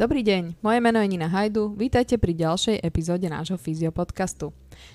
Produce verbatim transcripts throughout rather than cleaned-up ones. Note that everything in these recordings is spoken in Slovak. Dobrý deň, moje meno je Nina Hajdu, vítajte pri ďalšej epizóde nášho fyziopodcastu.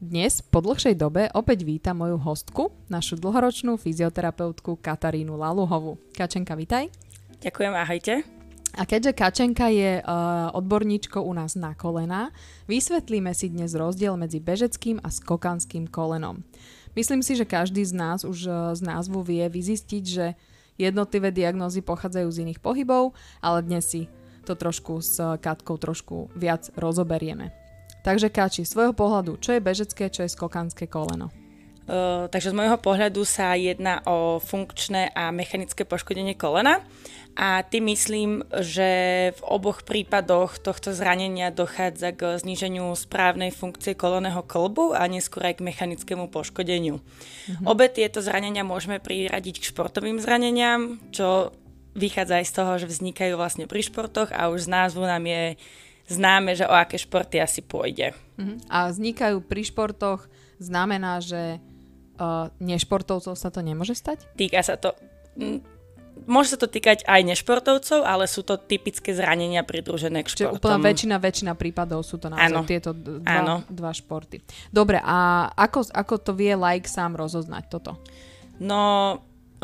Dnes po dlhšej dobe opäť vítam moju hostku, našu dlhoročnú fyzioterapeutku Katarínu Laluhovú. Kačenka, vítaj. Ďakujem, ahojte. A keďže Kačenka je uh, odborníčkou u nás na kolená, vysvetlíme si dnes rozdiel medzi bežeckým a skokanským kolenom. Myslím si, že každý z nás už uh, z názvu vie vyzistiť, že jednotlivé diagnózy pochádzajú z iných pohybov, ale dnes si to trošku s Katkou trošku viac rozoberieme. Takže Kači, z svojho pohľadu, čo je bežecké, čo je skokanské koleno? Uh, takže z môjho pohľadu sa jedná o funkčné a mechanické poškodenie kolena a tým myslím, že v oboch prípadoch tohto zranenia dochádza k zníženiu správnej funkcie kolenného kĺbu a neskôr aj k mechanickému poškodeniu. Uh-huh. Obe tieto zranenia môžeme priradiť k športovým zraneniam, čo vychádza aj z toho, že vznikajú vlastne pri športoch a už z názvu nám je známe, že o aké športy asi pôjde. Uh-huh. A vznikajú pri športoch znamená, že uh, nešportovcov sa to nemôže stať? Týka sa to... M- môže sa to týkať aj nešportovcov, ale sú to typické zranenia pridružené k športom. Čiže úplne väčšina, väčšina prípadov sú to naozaj tieto dva, dva športy. Dobre, a ako, ako to vie laik sám rozoznať toto? No...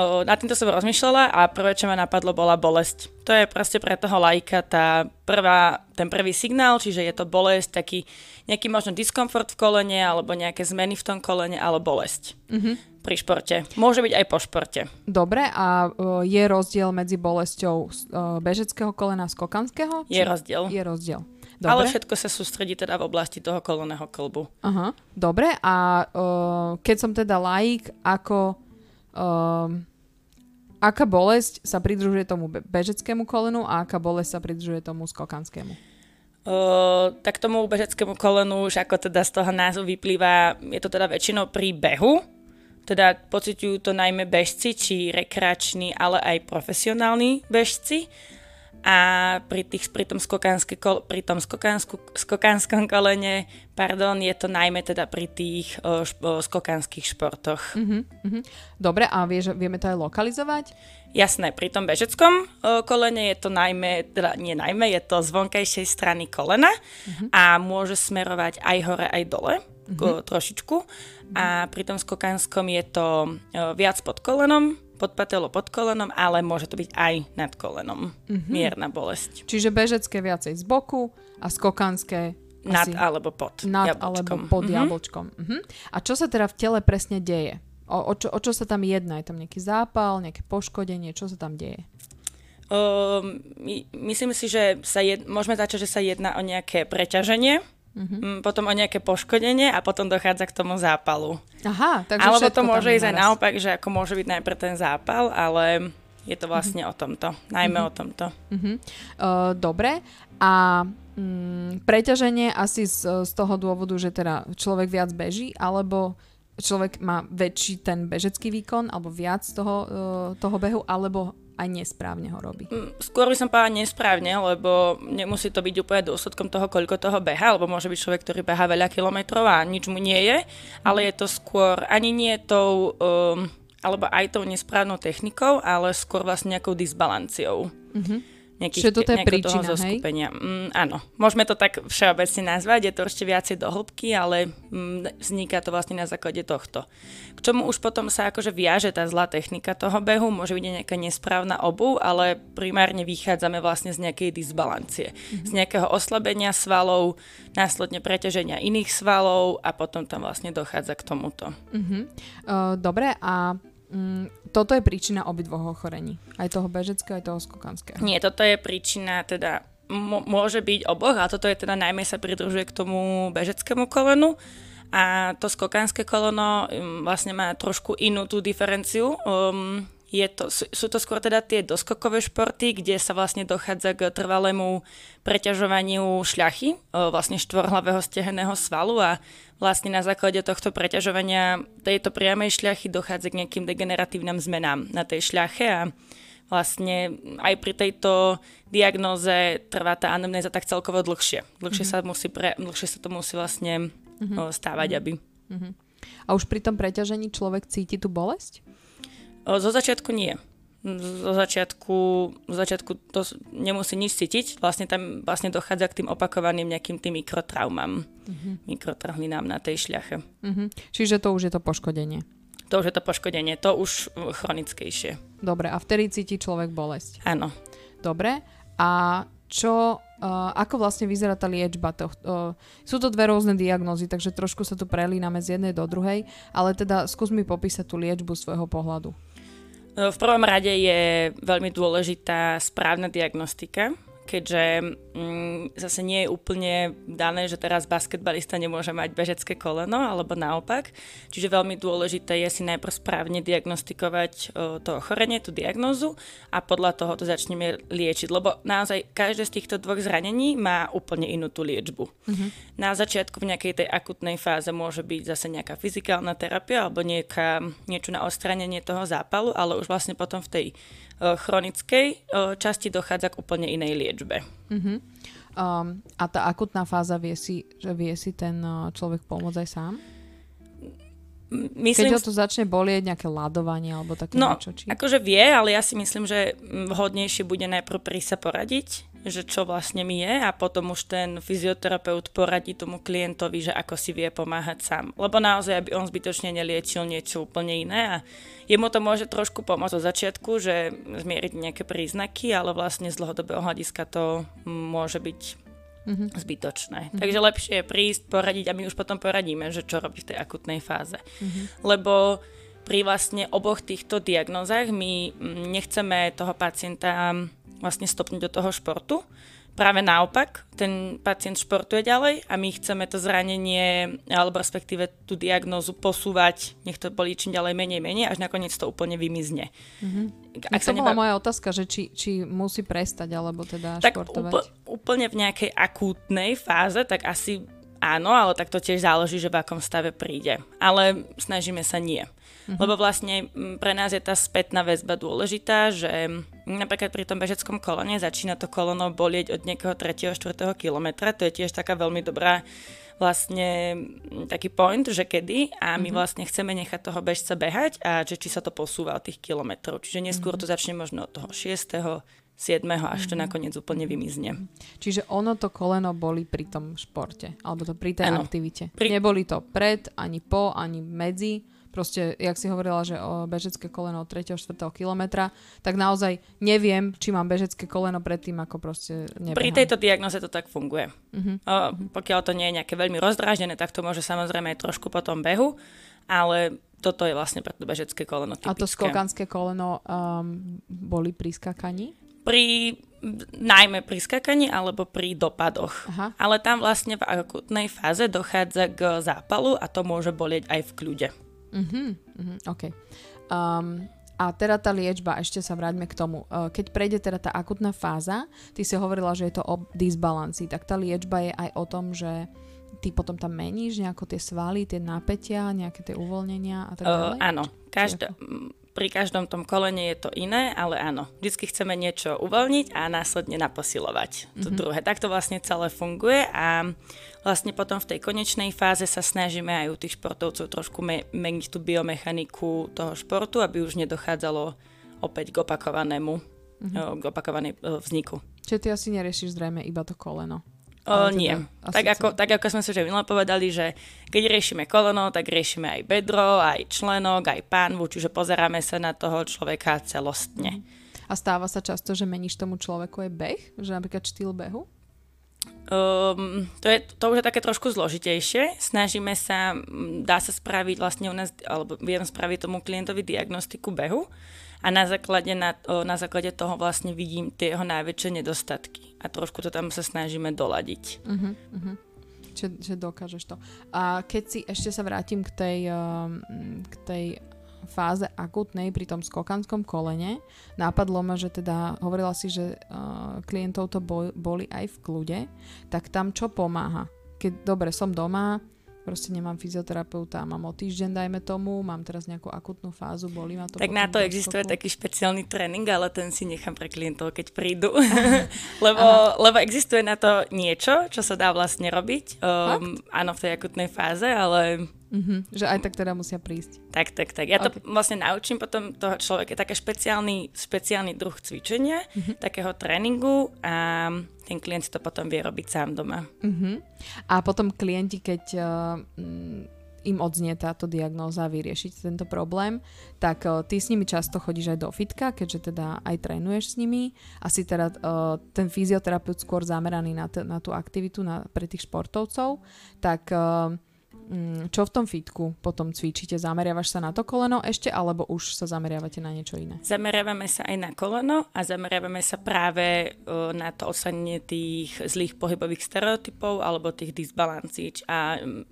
Nad týmto som rozmýšľala a prvé, čo ma napadlo, bola bolesť. To je proste pre toho laika tá prvá, ten prvý signál, čiže je to bolesť, taký nejaký možno diskomfort v kolene, alebo nejaké zmeny v tom kolene, ale bolesť mm-hmm. pri športe. Môže byť aj po športe. Dobre, a je rozdiel medzi bolesťou bežeckého kolena a skokanského? Je rozdiel. Je rozdiel. Dobre. Ale všetko sa sústredí teda v oblasti toho kolenného kĺbu. Aha, dobre, a keď som teda laik, ako... Um, aká bolesť sa pridružuje tomu bežeckému kolenu a aká bolesť sa pridružuje tomu skokanskému? Uh, tak tomu bežeckému kolenu už ako teda z toho názvu vyplýva, je to teda väčšinou pri behu, teda pociťujú to najmä bežci, či rekreační, ale aj profesionálni bežci. A pri, tých, pri tom, pri tom skokansku, skokanskom kolene pardon, je to najmä teda pri tých o, špo, skokanských športoch. Uh-huh, uh-huh. Dobre, a vie, vieme to aj lokalizovať? Jasné, pri tom bežeckom o, kolene je to najmä, teda nie najmä, je to z vonkajšej strany kolena uh-huh. a môže smerovať aj hore, aj dole. Uh-huh. K, trošičku. Uh-huh. A pri tom skokanskom je to o, viac pod kolenom, pod patelo pod kolenom, ale môže to byť aj nad kolenom. Mm-hmm. Mierna bolesť. Čiže bežecké viacej z boku a skokanské nad alebo pod nad jablčkom. Alebo pod mm-hmm. jablčkom. Mm-hmm. A čo sa teda v tele presne deje? O, o, čo, o čo sa tam jedná? Je tam nejaký zápal, nejaké poškodenie? Čo sa tam deje? Um, my, myslím si, že sa jed, môžeme začať, že sa jedná o nejaké preťaženie, mm-hmm. potom o nejaké poškodenie a potom dochádza k tomu zápalu. Aha, takže alebo to môže ísť aj naopak, že ako môže byť najprv ten zápal, ale je to vlastne mm-hmm. o tomto, najmä mm-hmm. o tomto. Mm-hmm. Uh, dobre, a mm, preťaženie asi z, z toho dôvodu, že teda človek viac beží, alebo človek má väčší ten bežecký výkon, alebo viac toho, uh, toho behu, alebo aj nesprávne ho robí. Skôr by som povedala nesprávne, lebo nemusí to byť úplne dôsledkom toho, koľko toho beha, alebo môže byť človek, ktorý behá veľa kilometrov a nič mu nie je, ale je to skôr ani nie tou, um, alebo aj tou nesprávnou technikou, ale skôr vlastne nejakou disbalanciou. Mm-hmm. Čiže toto je príčina, hej? Mm, áno, môžeme to tak všeobecne nazvať, je to ešte viacej do hĺbky, ale mm, vzniká to vlastne na základe tohto. K čomu už potom sa akože viaže tá zlá technika toho behu, môže byť nejaká nesprávna obuv, ale primárne vychádzame vlastne z nejakej disbalancie, mm-hmm. z nejakého oslabenia svalov, následne preťaženia iných svalov a potom tam vlastne dochádza k tomuto. Mm-hmm. Uh, dobre, a... toto je príčina obidvoch ochorení. Aj toho bežeckého, aj toho skokanského. Nie, toto je príčina, teda m- môže byť oboch, ale toto je teda najmä sa pridružuje k tomu bežeckému kolenu a to skokanské koleno um, vlastne má trošku inú tú diferenciu. Um, je to, sú, sú to skôr teda tie doskokové športy, kde sa vlastne dochádza k trvalému preťažovaniu šľachy, um, vlastne štvorhlavého stehenného svalu a vlastne na základe tohto preťažovania tejto priamej šľachy dochádza k nejakým degeneratívnym zmenám na tej šľache a vlastne aj pri tejto diagnóze trvá tá anamnéza tak celkovo dlhšie. Dlhšie, mm-hmm. sa, musí pre, dlhšie sa to musí vlastne mm-hmm. stávať, aby. Mm-hmm. A už pri tom preťažení človek cíti tú bolesť? O, zo začiatku nie. zo začiatku, zo začiatku to nemusí nič cítiť, vlastne tam vlastne dochádza k tým opakovaným nejakým tým mikrotraumám, mm-hmm. mikrotrhlinám na tej šľache. Mm-hmm. Čiže to už je to poškodenie. To už je to poškodenie, to už chronickejšie. Dobre, a vtedy cíti človek bolesť? Áno. Dobre, a čo... Uh, ako vlastne vyzerá tá liečba? To, uh, sú to dve rôzne diagnózy, takže trošku sa tu prelíname z jednej do druhej, ale teda skús mi popísať tú liečbu svojho pohľadu. V prvom rade je veľmi dôležitá správna diagnostika, keďže um, zase nie je úplne dané, že teraz basketbalista nemôže mať bežecké koleno, alebo naopak. Čiže veľmi dôležité je si najprv správne diagnostikovať uh, to ochorenie, tú diagnózu a podľa toho to začneme liečiť, lebo naozaj každé z týchto dvoch zranení má úplne inú tú liečbu. Mm-hmm. Na začiatku v nejakej tej akutnej fáze môže byť zase nejaká fyzikálna terapia alebo nejaká, niečo na odstránenie toho zápalu, ale už vlastne potom v tej uh, chronickej uh, časti dochádza k úplne inej liečbe. Uh-huh. Um, a tá akutná fáza vie si, že vie si ten človek pomôcť aj sám? Myslím, keď ho to začne bolieť, nejaké ľadovanie alebo také no, niečo? Či... akože vie, ale ja si myslím, že vhodnejšie bude najprv prísť sa poradiť, že čo vlastne mi je a potom už ten fyzioterapeut poradí tomu klientovi, že ako si vie pomáhať sám. Lebo naozaj, aby on zbytočne neliečil niečo úplne iné a jemu to môže trošku pomôcť od začiatku, že zmieriť nejaké príznaky, ale vlastne z dlhodobého hľadiska to môže byť Mm-hmm. zbytočné. Mm-hmm. Takže lepšie je prísť, poradiť a my už potom poradíme, že čo robí v tej akutnej fáze. Mm-hmm. Lebo pri vlastne oboch týchto diagnózach my nechceme toho pacienta vlastne stopniť do toho športu. Práve naopak, ten pacient športuje ďalej a my chceme to zranenie alebo respektíve tú diagnózu posúvať, nech to boli čím ďalej menej, menej, až nakoniec to úplne vymizne. Mm-hmm. Ak to neba... bola moja otázka, že či, či musí prestať alebo teda tak športovať? Tak úpl- úplne v nejakej akútnej fáze, tak asi áno, ale tak to tiež záleží, že v akom stave príde. Ale snažíme sa nie. Mm-hmm. Lebo vlastne pre nás je tá spätná väzba dôležitá, že napríklad pri tom bežeckom kolene začína to koleno bolieť od nejakého tretieho štvrtého kilometra. To je tiež taká veľmi dobrá vlastne taký point, že kedy a my mm-hmm. vlastne chceme nechať toho bežca behať a že či sa to posúva od tých kilometrov. Čiže neskôr mm-hmm. to začne možno od toho šiesteho siedmeho až to nakoniec úplne vymizne. Čiže ono to koleno boli pri tom športe, alebo to pri tej ano. aktivite. Pri... Neboli to pred, ani po, ani medzi. Proste, jak si hovorila, že o bežecké koleno od tretieho štvrtého kilometra, tak naozaj neviem, či mám bežecké koleno predtým, ako proste nebehám. Pri tejto diagnoze to tak funguje. Uh-huh. O, pokiaľ to nie je nejaké veľmi rozdráždené, tak to môže samozrejme aj trošku po tom behu, ale... toto je vlastne pre to bežecké koleno typické. A to skokanské koleno um, boli pri skakaní? Pri, najmä pri skakaní alebo pri dopadoch. Aha. Ale tam vlastne v akutnej fáze dochádza k zápalu a to môže bolieť aj v kľude. Uh-huh, uh-huh, OK. Um, a teda tá liečba, ešte sa vráťme k tomu. Keď prejde teda tá akutná fáza, ty si hovorila, že je to o disbalancii, tak tá liečba je aj o tom, že ty potom tam meníš nejako tie svaly, tie napätia, nejaké tie uvoľnenia a tak ďalej? Uh, áno. Každá, pri každom tom kolene je to iné, ale áno. Vždycky chceme niečo uvoľniť a následne naposilovať to mm-hmm. druhé. Tak to vlastne celé funguje a vlastne potom v tej konečnej fáze sa snažíme aj u tých športovcov trošku me- meniť tú biomechaniku toho športu, aby už nedochádzalo opäť k opakovanému, mm-hmm. k opakovanému vzniku. Čiže ty asi neriešiš zrejme iba to koleno? O, nie. Teda tak, ako, tak ako sme si už minulé povedali, že keď riešime koleno, tak riešime aj bedro, aj členok, aj pánvu, čiže pozeráme sa na toho človeka celostne. A stáva sa často, že meníš tomu človeku aj beh? Že napríklad štýl behu? Um, to, je, to už je také trošku zložitejšie. Snažíme sa, dá sa spraviť vlastne u nás, alebo viem spraviť tomu klientovi diagnostiku behu a na základe, na, na základe toho vlastne vidím tie jeho najväčšie nedostatky a trošku to tam sa snažíme doladiť. Uh-huh, uh-huh. Čiže, že dokážeš to. A keď si ešte sa vrátim k tej, k tej fáze akutnej pri tom skokanskom kolene, napadlo ma, že teda hovorila si, že uh, klientov to bol, boli aj v kľude, tak tam čo pomáha? Keď dobre, som doma, proste nemám fyzioterapeuta, mám o týždeň, dajme tomu, mám teraz nejakú akutnú fázu, bolí ma to. Tak na to existuje skoku. Taký špeciálny tréning, ale ten si nechám pre klientov, keď prídu. lebo, lebo existuje na to niečo, čo sa dá vlastne robiť. Um, áno, v tej akutnej fáze, ale Uh-huh. Že aj tak teda musia prísť. Tak, tak, tak. Ja okay. to vlastne naučím potom toho človeka. Také špeciálny, špeciálny druh cvičenia, uh-huh. takého tréningu a ten klient to potom vie robiť sám doma. Uh-huh. A potom klienti, keď uh, im odznie táto diagnóza a vyriešiť tento problém, tak uh, ty s nimi často chodíš aj do fitka, keďže teda aj trénuješ s nimi. Asi teda uh, ten fyzioterapeut skôr zameraný na, t- na tú aktivitu na, pre tých športovcov, tak uh, čo v tom fitku potom cvičíte? Zameriavaš sa na to koleno ešte, alebo už sa zameriavate na niečo iné? Zameriavame sa aj na koleno a zameriavame sa práve uh, na to odstranenie tých zlých pohybových stereotypov alebo tých disbalancií. A um,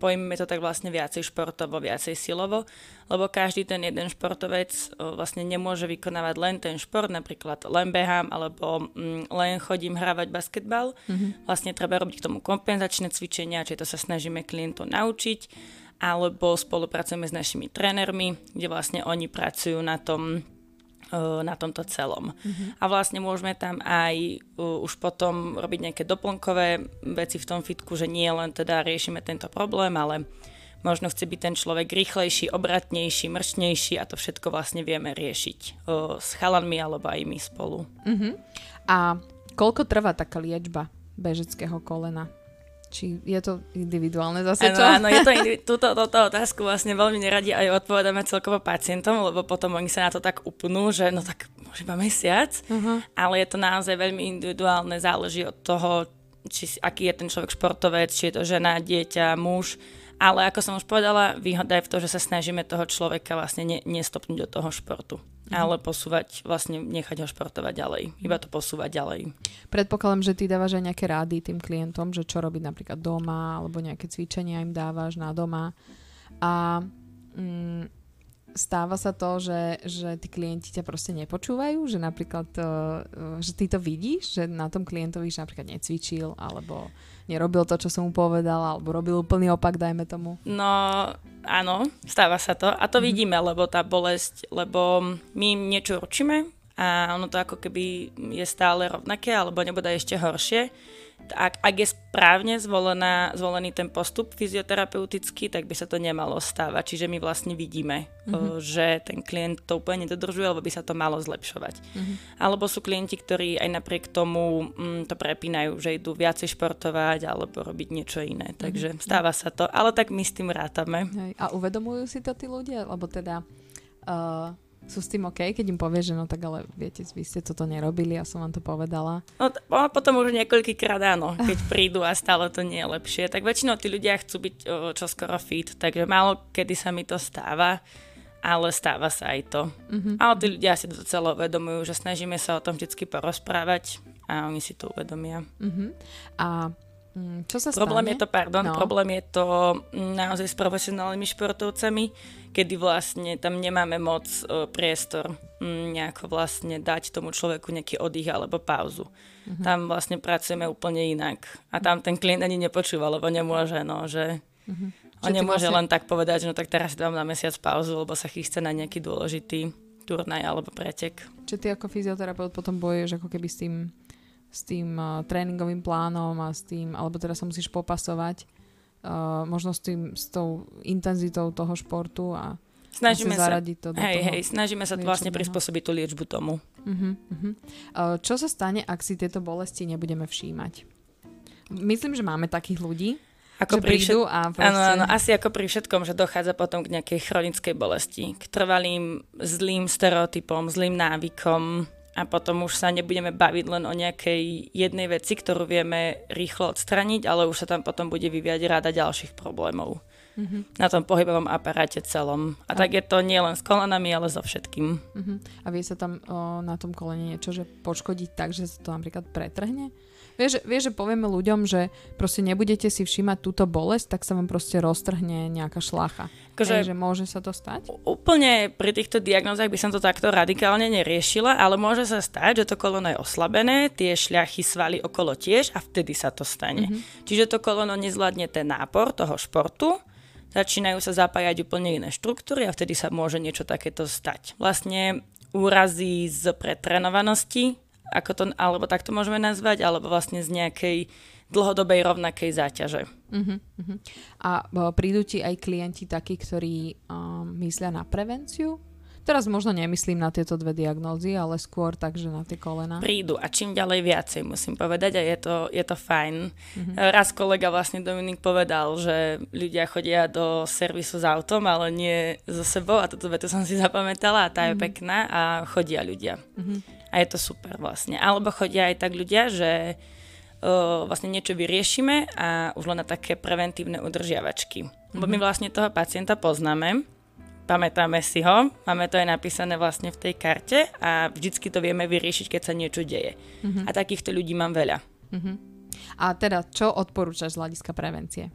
pojmeme to tak vlastne viacej športovo, viacej silovo, lebo každý ten jeden športovec uh, vlastne nemôže vykonávať len ten šport, napríklad len behám alebo um, len chodím hravať basketbal. Mm-hmm. Vlastne treba robiť k tomu kompenzačné cvičenia, čiže to sa snažíme klientom naučiť, alebo spolupracujeme s našimi trénermi, kde vlastne oni pracujú na tom, na tomto celom. Mm-hmm. A vlastne môžeme tam aj uh, už potom robiť nejaké doplnkové veci v tom fitku, že nie len teda riešime tento problém, ale možno chce byť ten človek rýchlejší, obratnejší, mrčnejší a to všetko vlastne vieme riešiť uh, s chalanmi alebo aj my spolu. Mm-hmm. A koľko trvá taká liečba bežeckého kolena? Či je to individuálne zase, čo? Áno, áno, je to indivi- túto, túto otázku vlastne veľmi neradi aj odpovedáme celkovo pacientom, lebo potom oni sa na to tak upnú, že no tak môže iba mesiac, uh-huh. ale je to naozaj veľmi individuálne, záleží od toho, či, aký je ten človek športovec, či je to žena, dieťa, muž, ale ako som už povedala, výhoda je v tom, že sa snažíme toho človeka vlastne ne- nestopnúť do toho športu. Mhm. Ale posúvať, vlastne nechať ho športovať ďalej. Iba to posúvať ďalej. Predpokladám, že ty dávaš aj nejaké rády tým klientom, že čo robiť napríklad doma, alebo nejaké cvičenia im dávaš na doma. A mm, stáva sa to, že, že tí klienti ťa proste nepočúvajú? Že napríklad, že ty to vidíš? Že na tom klientovi napríklad necvičil, alebo nerobil to, čo som mu povedala, alebo robil úplný opak, dajme tomu? No, áno, stáva sa to. A to mm-hmm. vidíme, lebo tá bolesť, lebo my im niečo určíme a ono to ako keby je stále rovnaké, alebo nebodaj ešte horšie. Ak, ak je správne zvolená, zvolený ten postup fyzioterapeutický, tak by sa to nemalo stávať. Čiže my vlastne vidíme, mm-hmm. že ten klient to úplne nedodržuje, alebo by sa to malo zlepšovať. Mm-hmm. Alebo sú klienti, ktorí aj napriek tomu mm, to prepínajú, že idú viacej športovať alebo robiť niečo iné. Takže mm-hmm. stáva sa to, ale tak my s tým rátame. Hej. A uvedomujú si to tí ľudia? Lebo teda... Uh... Sú s tým OK, keď im povieš, že no tak ale viete, vy ste toto nerobili a som vám to povedala. No t- potom už niekoľkýkrát áno, keď prídu a stále to nie je lepšie. Tak väčšinou tí ľudia chcú byť čoskoro fit, takže málo kedy sa mi to stáva, ale stáva sa aj to. Mm-hmm. Ale tí ľudia si to celé uvedomujú, že snažíme sa o tom vždycky porozprávať a oni si to uvedomia. Mm-hmm. A čo sa problém stane? Je to, pardon, no. Problém je to naozaj s profesionálnymi športovcami, kedy vlastne tam nemáme moc e, priestor m, nejako vlastne dať tomu človeku nejaký oddych alebo pauzu. Uh-huh. Tam vlastne pracujeme úplne inak. A tam ten klient ani nepočúva, lebo nemôže, no, že... Uh-huh. On nemôže vlastne... len tak povedať, že no tak teraz dám na mesiac pauzu, lebo sa chystá na nejaký dôležitý turnaj alebo pretek. Čo ty ako fyzioterapeut potom bojuješ ako keby s tým... s tým uh, tréningovým plánom a s tým, alebo teraz sa musíš popasovať uh, možno s tým, s tou intenzitou toho športu a snažíme sa zaradiť to do hej, toho. Hej, snažíme sa to vlastne prispôsobiť tú liečbu tomu. Uh-huh, uh-huh. Uh, čo sa stane, ak si tieto bolesti nebudeme všímať? Myslím, že máme takých ľudí, ako že prídu všet... a proste... Áno, áno, asi ako pri všetkom, že dochádza potom k nejakej chronickej bolesti, k trvalým zlým stereotypom, zlým návykom, a potom už sa nebudeme baviť len o nejakej jednej veci, ktorú vieme rýchlo odstraniť, ale už sa tam potom bude vyvíjať rada ďalších problémov. Mm-hmm. Na tom pohybovom aparáte celom. A, a tak je to nie len s kolenami, ale so všetkým. Mm-hmm. A vie sa tam o, na tom kolene niečo, že poškodiť tak, že sa to napríklad pretrhne? Vieš, vieš, že povieme ľuďom, že proste nebudete si všímať túto bolesť, tak sa vám proste roztrhne nejaká šlacha. Akože Ej, že môže sa to stať? Úplne pri týchto diagnózach by som to takto radikálne neriešila, ale môže sa stať, že to koleno je oslabené, tie šľachy, svaly okolo tiež a vtedy sa to stane. Mm-hmm. Čiže to koleno nezvládne ten nápor toho športu, začínajú sa zapájať úplne iné štruktúry a vtedy sa môže niečo takéto stať. Vlastne úrazy z pretrénovanosti, ako to, alebo tak to môžeme nazvať, alebo vlastne z nejakej dlhodobej rovnakej záťaže. Uh-huh, uh-huh. A prídu ti aj klienti takí, ktorí um, myslia na prevenciu? Teraz možno nemyslím na tieto dve diagnózy, ale skôr takže na tie kolena. Prídu a čím ďalej viacej, musím povedať, a je to, je to fajn. Mm-hmm. Raz kolega vlastne Dominik povedal, že ľudia chodia do servisu s autom, ale nie so sebou, a toto vetu som si zapamätala a tá mm-hmm. je pekná a chodia ľudia. Mm-hmm. A je to super vlastne. Alebo chodia aj tak ľudia, že uh, vlastne niečo vyriešime a už len na také preventívne udržiavačky. Mm-hmm. Bo my vlastne toho pacienta poznáme, pamätáme si ho, máme to aj napísané vlastne v tej karte a vždycky to vieme vyriešiť, keď sa niečo deje. Uh-huh. A takýchto ľudí mám veľa. Uh-huh. A teda, čo odporúčaš z hľadiska prevencie?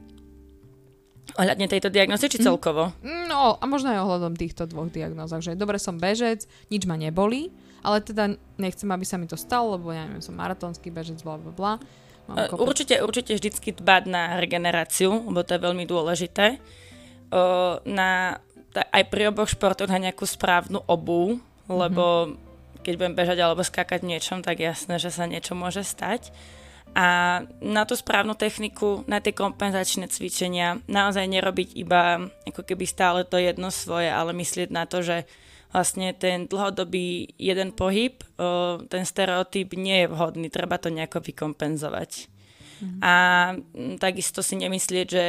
Ohľadne tejto diagnózy, či uh-huh. celkovo? No, a možno aj ohľadom týchto dvoch diagnózach, že dobre, som bežec, nič ma nebolí, ale teda nechcem, aby sa mi to stalo, lebo ja neviem, som maratónsky bežec, blablabla. Určite, určite vždycky dbať na regeneráciu, lebo to je veľmi dôležité. O, na... aj pri oboch športoch na nejakú správnu obu, lebo keď budem bežať alebo skákať niečom, tak jasné, že sa niečo môže stať. A na tú správnu techniku, na tie kompenzačné cvičenia, naozaj nerobiť iba ako keby stále to jedno svoje, ale myslieť na to, že vlastne ten dlhodobý jeden pohyb, ten stereotyp nie je vhodný, treba to nejako vykompenzovať. Mm-hmm. A takisto si nemyslieť, že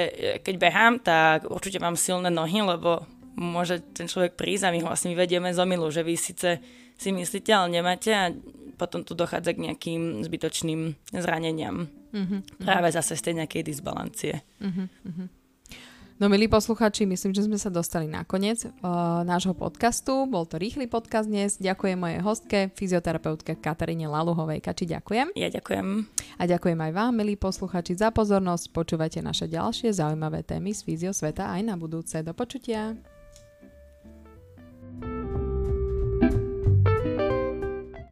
keď behám, tak určite mám silné nohy, lebo môže ten človek prísť a my vlastne vedieme z omylu, že vy síce si myslíte, ale nemáte, a potom tu dochádza k nejakým zbytočným zraneniam. Mm-hmm. Práve zase z tej nejakej disbalancie. Mm-hmm. No, milí poslucháči, myslím, že sme sa dostali na koniec uh, nášho podcastu. Bol to rýchly podcast dnes. Ďakujem mojej hostke, fyzioterapeutke Kataríne Laluhovej. Kači, ďakujem. Ja ďakujem. A ďakujem aj vám, milí poslucháči, za pozornosť. Počúvajte naše ďalšie zaujímavé témy z fyziosveta aj na budúce. Do počutia.